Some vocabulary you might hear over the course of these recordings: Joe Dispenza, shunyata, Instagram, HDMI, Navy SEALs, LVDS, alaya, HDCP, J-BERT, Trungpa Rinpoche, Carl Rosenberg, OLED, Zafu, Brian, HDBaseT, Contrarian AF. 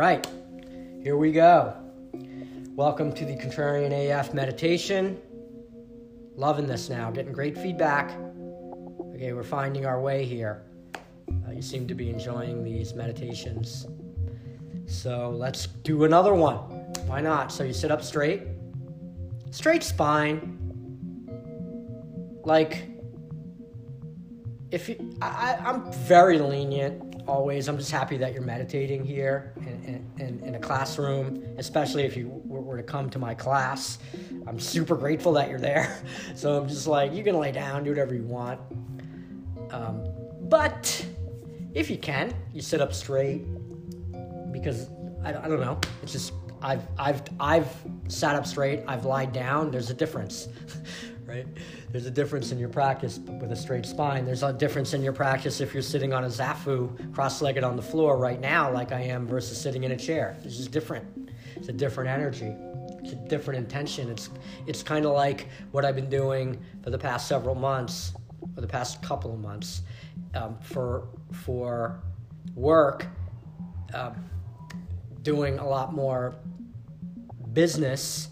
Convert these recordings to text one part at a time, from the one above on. right, here we go. Welcome to the Contrarian AF meditation. Loving this now, getting great feedback. Okay, we're finding our way here. You seem to be enjoying these meditations. So let's do another one. Why not? So you sit up straight. Straight spine. Like, if you, I'm very lenient always. I'm just happy that you're meditating here in a classroom, especially if you were to come to my class. I'm super grateful that you're there. So I'm just like, you can lay down, do whatever you want. But if you can, you sit up straight because I don't know. It's just I've sat up straight. I've lied down. There's a difference. Right? There's a difference in your practice with a straight spine. There's a difference in your practice if you're sitting on a Zafu cross-legged on the floor right now like I am versus sitting in a chair. It's just different. It's a different energy. It's a different intention. It's kind of like what I've been doing for the past several months or the past couple of months for work, doing a lot more business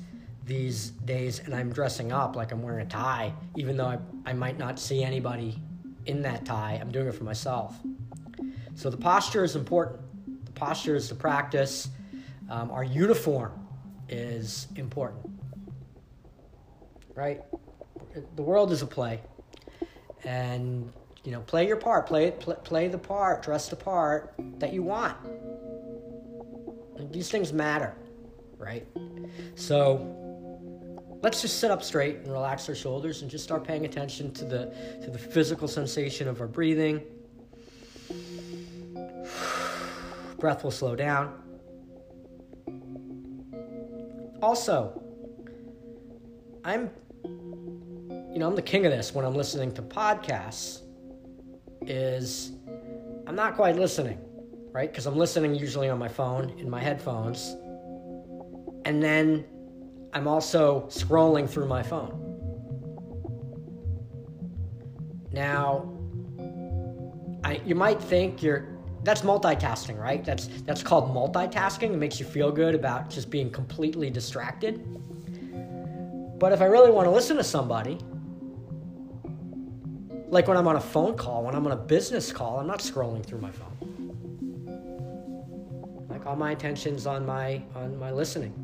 these days, and I'm dressing up like I'm wearing a tie, even though I might not see anybody in that tie. I'm doing it for myself. So the posture is important. The posture is the practice. Our uniform is important, right? The world is a play, and you know, play your part. Play the part. Dress the part that you want. And these things matter, right? So let's just sit up straight and relax our shoulders and just start paying attention to the physical sensation of our breathing. Breath will slow down. Also, I'm the king of this when I'm listening to podcasts, is I'm not quite listening, right? Because I'm listening usually on my phone, in my headphones, and then I'm also scrolling through my phone. Now, you might think that's multitasking, right? That's called multitasking. It makes you feel good about just being completely distracted. But if I really want to listen to somebody, like when I'm on a phone call, when I'm on a business call, I'm not scrolling through my phone. Like all my attention's on my listening.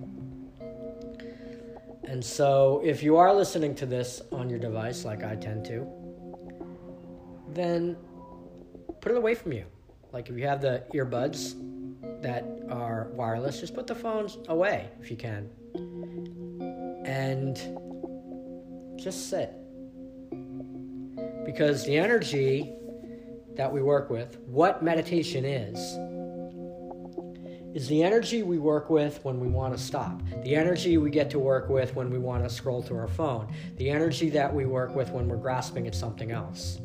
And so if you are listening to this on your device, like I tend to, then put it away from you. Like if you have the earbuds that are wireless, just put the phones away if you can. And just sit. Because the energy that we work with, what meditation is the energy we work with when we want to stop, the energy we get to work with when we want to scroll through our phone, the energy that we work with when we're grasping at something else.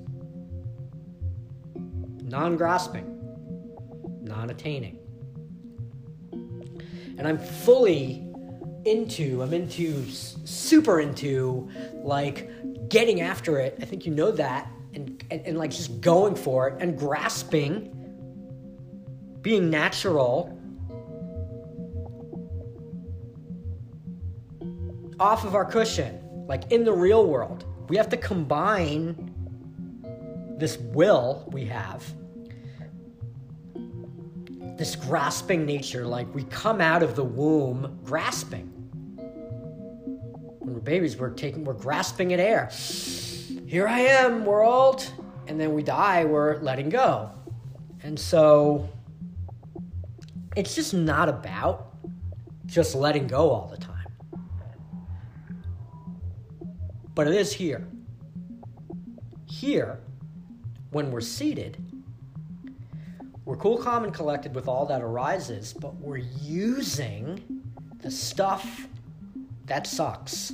Non-grasping, non-attaining. And I'm super into, like, getting after it. I think you know that, and like just going for it and grasping, being natural, off of our cushion, like in the real world. We have to combine this will we have, this grasping nature, like we come out of the womb grasping. When we're babies, we're grasping at air. Here I am, world. And then we die, we're letting go. And so it's just not about just letting go all the time. But it is here. Here, when we're seated, we're cool, calm, and collected with all that arises, but we're using the stuff that sucks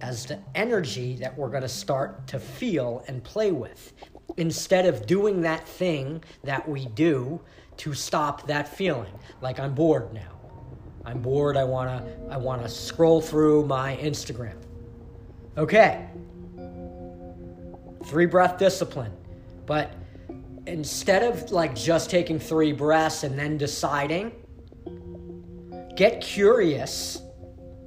as the energy that we're going to start to feel and play with, instead of doing that thing that we do to stop that feeling. Like, I'm bored now. I'm bored, I wanna scroll through my Instagram. Okay. 3 breath discipline. But instead of like just taking 3 breaths and then deciding, get curious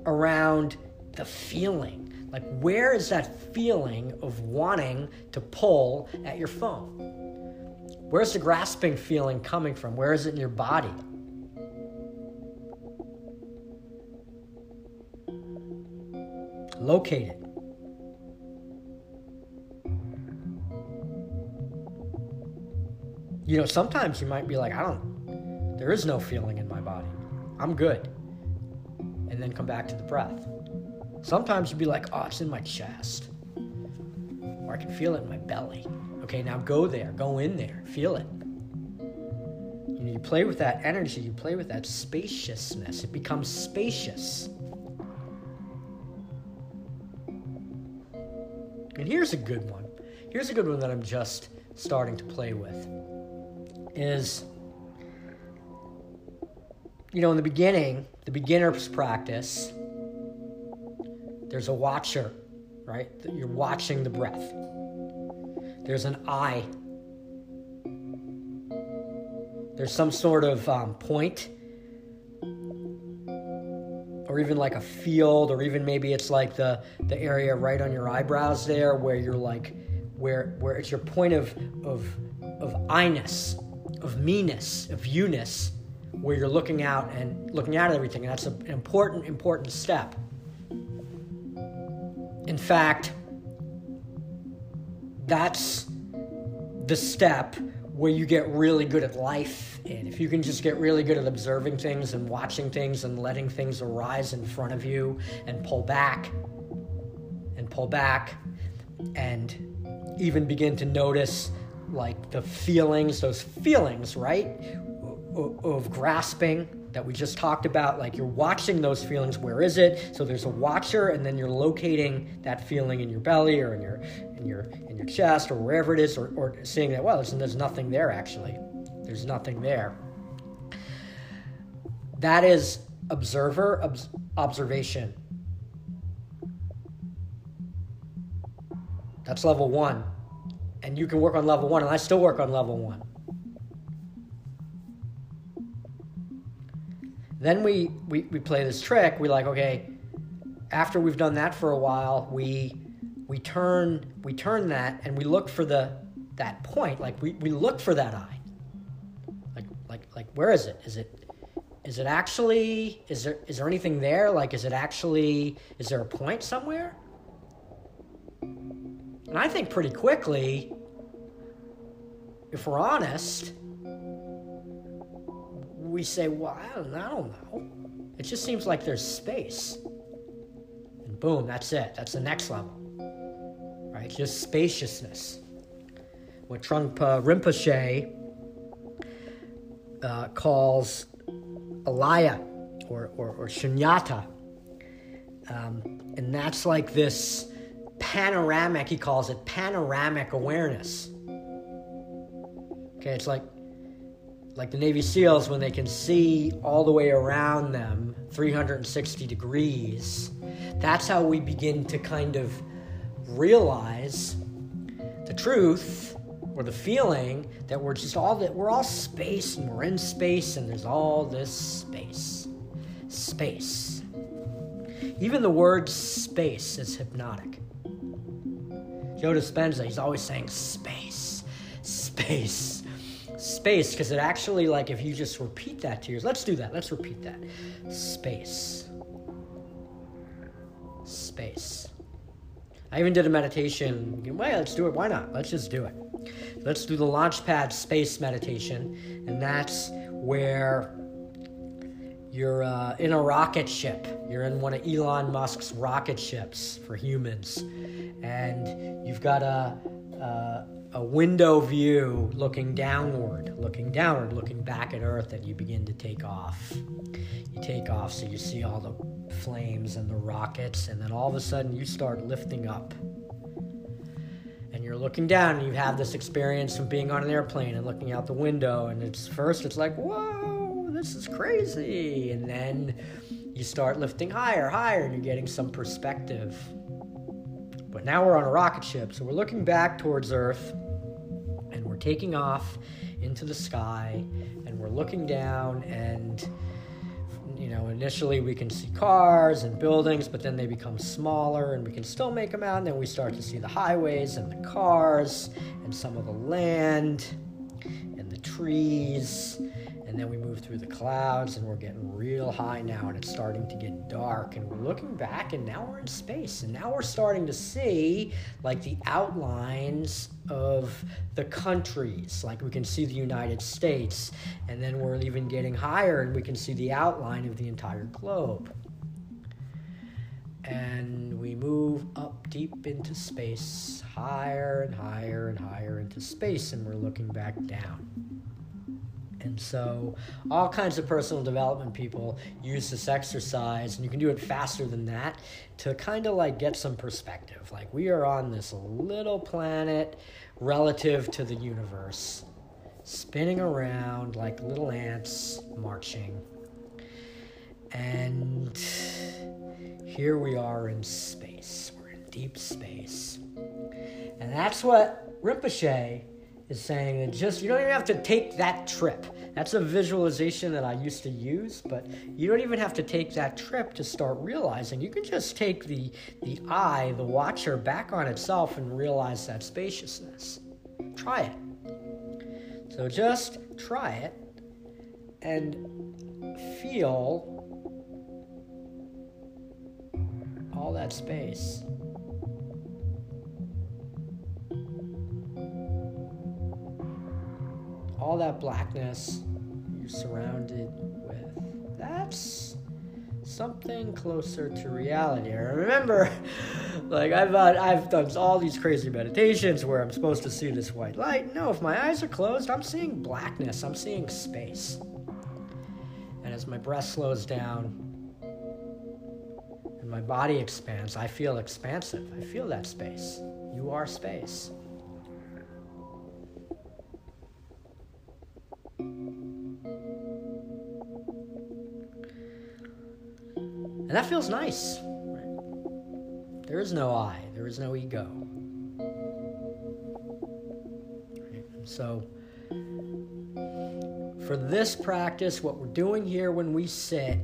around the feeling. Like, where is that feeling of wanting to pull at your phone? Where's the grasping feeling coming from? Where is it in your body? Locate it. You know, sometimes you might be like, there is no feeling in my body. I'm good. And then come back to the breath. Sometimes you'd be like, it's in my chest. Or I can feel it in my belly. Okay, now go there. Go in there. Feel it. You know, you play with that energy. You play with that spaciousness. It becomes spacious. And here's a good one. Here's a good one that I'm just starting to play with. Is, you know, in the beginning, the beginner's practice, there's a watcher, right? You're watching the breath. There's an eye. There's some sort of point, or even like a field, or even maybe it's like the area right on your eyebrows there, where you're like, where it's your point of I-ness, of me-ness, of you-ness, where you're looking out at everything. And that's an important step. In fact, that's the step where you get really good at life. And if you can just get really good at observing things and watching things and letting things arise in front of you and pull back and even begin to notice like the feelings, right? Of grasping that we just talked about, like you're watching those feelings. Where is it? So there's a watcher, and then you're locating that feeling in your belly or in your chest or wherever it is, or seeing that, well, there's nothing there actually. There's nothing there. That is observation. That's level 1. And you can work on level 1, and I still work on level 1. Then we play this trick. We like, okay, after we've done that for a while, we turn that and we look for that point. Like we look for that eye. Like where is it? Is it actually, is there anything there? Like, is there a point somewhere? And I think pretty quickly, if we're honest, we say, well, I don't know. It just seems like there's space. And boom, that's it. That's the next level. Right? Just spaciousness. What Trungpa Rinpoche calls alaya or shunyata. And that's like this panoramic, he calls it panoramic awareness. Okay, it's like the Navy SEALs, when they can see all the way around them, 360 degrees, that's how we begin to kind of realize the truth or the feeling that we're all space, and we're in space, and there's all this space. Space. Even the word space is hypnotic. Joe Dispenza, he's always saying space, space. Space, because it actually, like, if you just repeat that to yours, let's do that. Let's repeat that. Space. Space. I even did a meditation. Well, let's do it. Why not? Let's just do it. Let's do the Launchpad Space meditation, and that's where you're in a rocket ship. You're in one of Elon Musk's rocket ships for humans, and you've got a window view looking downward, looking back at Earth, and you begin to take off. You take off, so you see all the flames and the rockets, and then all of a sudden you start lifting up. And you're looking down, and you have this experience of being on an airplane and looking out the window, and it's like, whoa, this is crazy. And then you start lifting higher, and you're getting some perspective. But now we're on a rocket ship, so we're looking back towards Earth, and we're taking off into the sky, and we're looking down, and you know, initially we can see cars and buildings, but then they become smaller and we can still make them out, and then we start to see the highways and the cars and some of the land and the trees, and then we move through the clouds and we're getting real high now, and it's starting to get dark, and we're looking back, and now we're in space, and now we're starting to see like the outlines of the countries, like we can see the United States, and then we're even getting higher and we can see the outline of the entire globe. And we move up deep into space, higher and higher and higher into space, and we're looking back down. And so all kinds of personal development people use this exercise, and you can do it faster than that, to kind of like get some perspective. Like, we are on this little planet relative to the universe, spinning around like little ants marching. And here we are in space. We're in deep space. And that's what Rinpoche is saying, that just, you don't even have to take that trip. That's a visualization that I used to use, but you don't even have to take that trip to start realizing. You can just take the eye, the watcher, back on itself and realize that spaciousness. Try it. So just try it and feel all that space. All that blackness you're surrounded with. That's something closer to reality. I remember, like, I've done all these crazy meditations where I'm supposed to see this white light. No, if my eyes are closed, I'm seeing blackness. I'm seeing space. And as my breath slows down and my body expands, I feel expansive. I feel that space. You are space. And that feels nice, right? There is no I, there is no ego. Right? So, for this practice, what we're doing here when we sit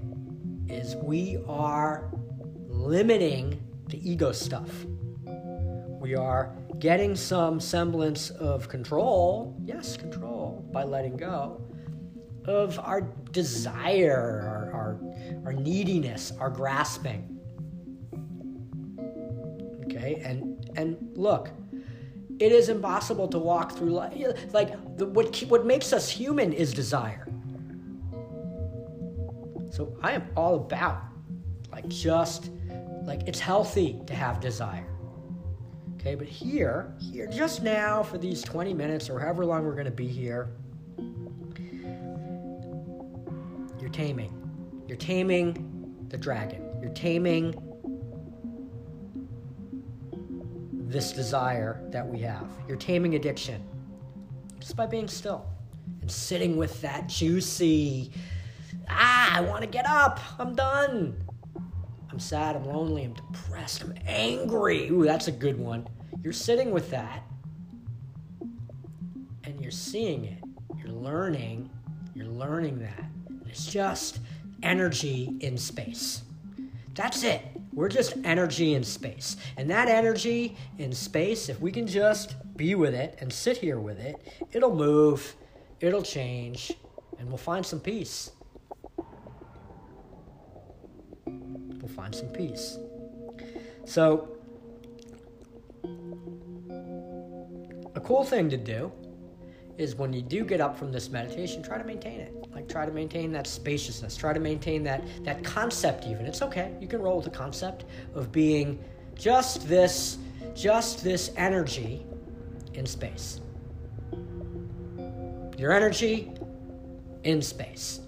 is we are limiting the ego stuff. We are getting some semblance of control, yes, control, by letting go of our desire, our neediness, our grasping. Okay, and look, it is impossible to walk through life. Like, what makes us human is desire. So I am all about, it's healthy to have desire. Okay, but here, just now for these 20 minutes or however long we're going to be here, you're taming. You're taming the dragon. You're taming this desire that we have. You're taming addiction just by being still and sitting with that juicy, I want to get up. I'm done. I'm sad. I'm lonely. I'm depressed. I'm angry. Ooh, that's a good one. You're sitting with that and you're seeing it. You're learning that. And it's just energy in space. That's it. We're just energy in space. And that energy in space, if we can just be with it and sit here with it, it'll move, it'll change, and we'll find some peace. We'll find some peace. So, a cool thing to do is when you do get up from this meditation, try to maintain it. Like, try to maintain that spaciousness. Try to maintain that concept even. It's okay. You can roll with the concept of being just this energy in space. Your energy in space.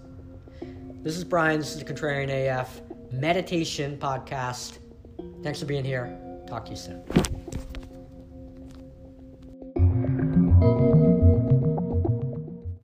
This is Brian. This is the Contrarian AF Meditation Podcast. Thanks for being here. Talk to you soon.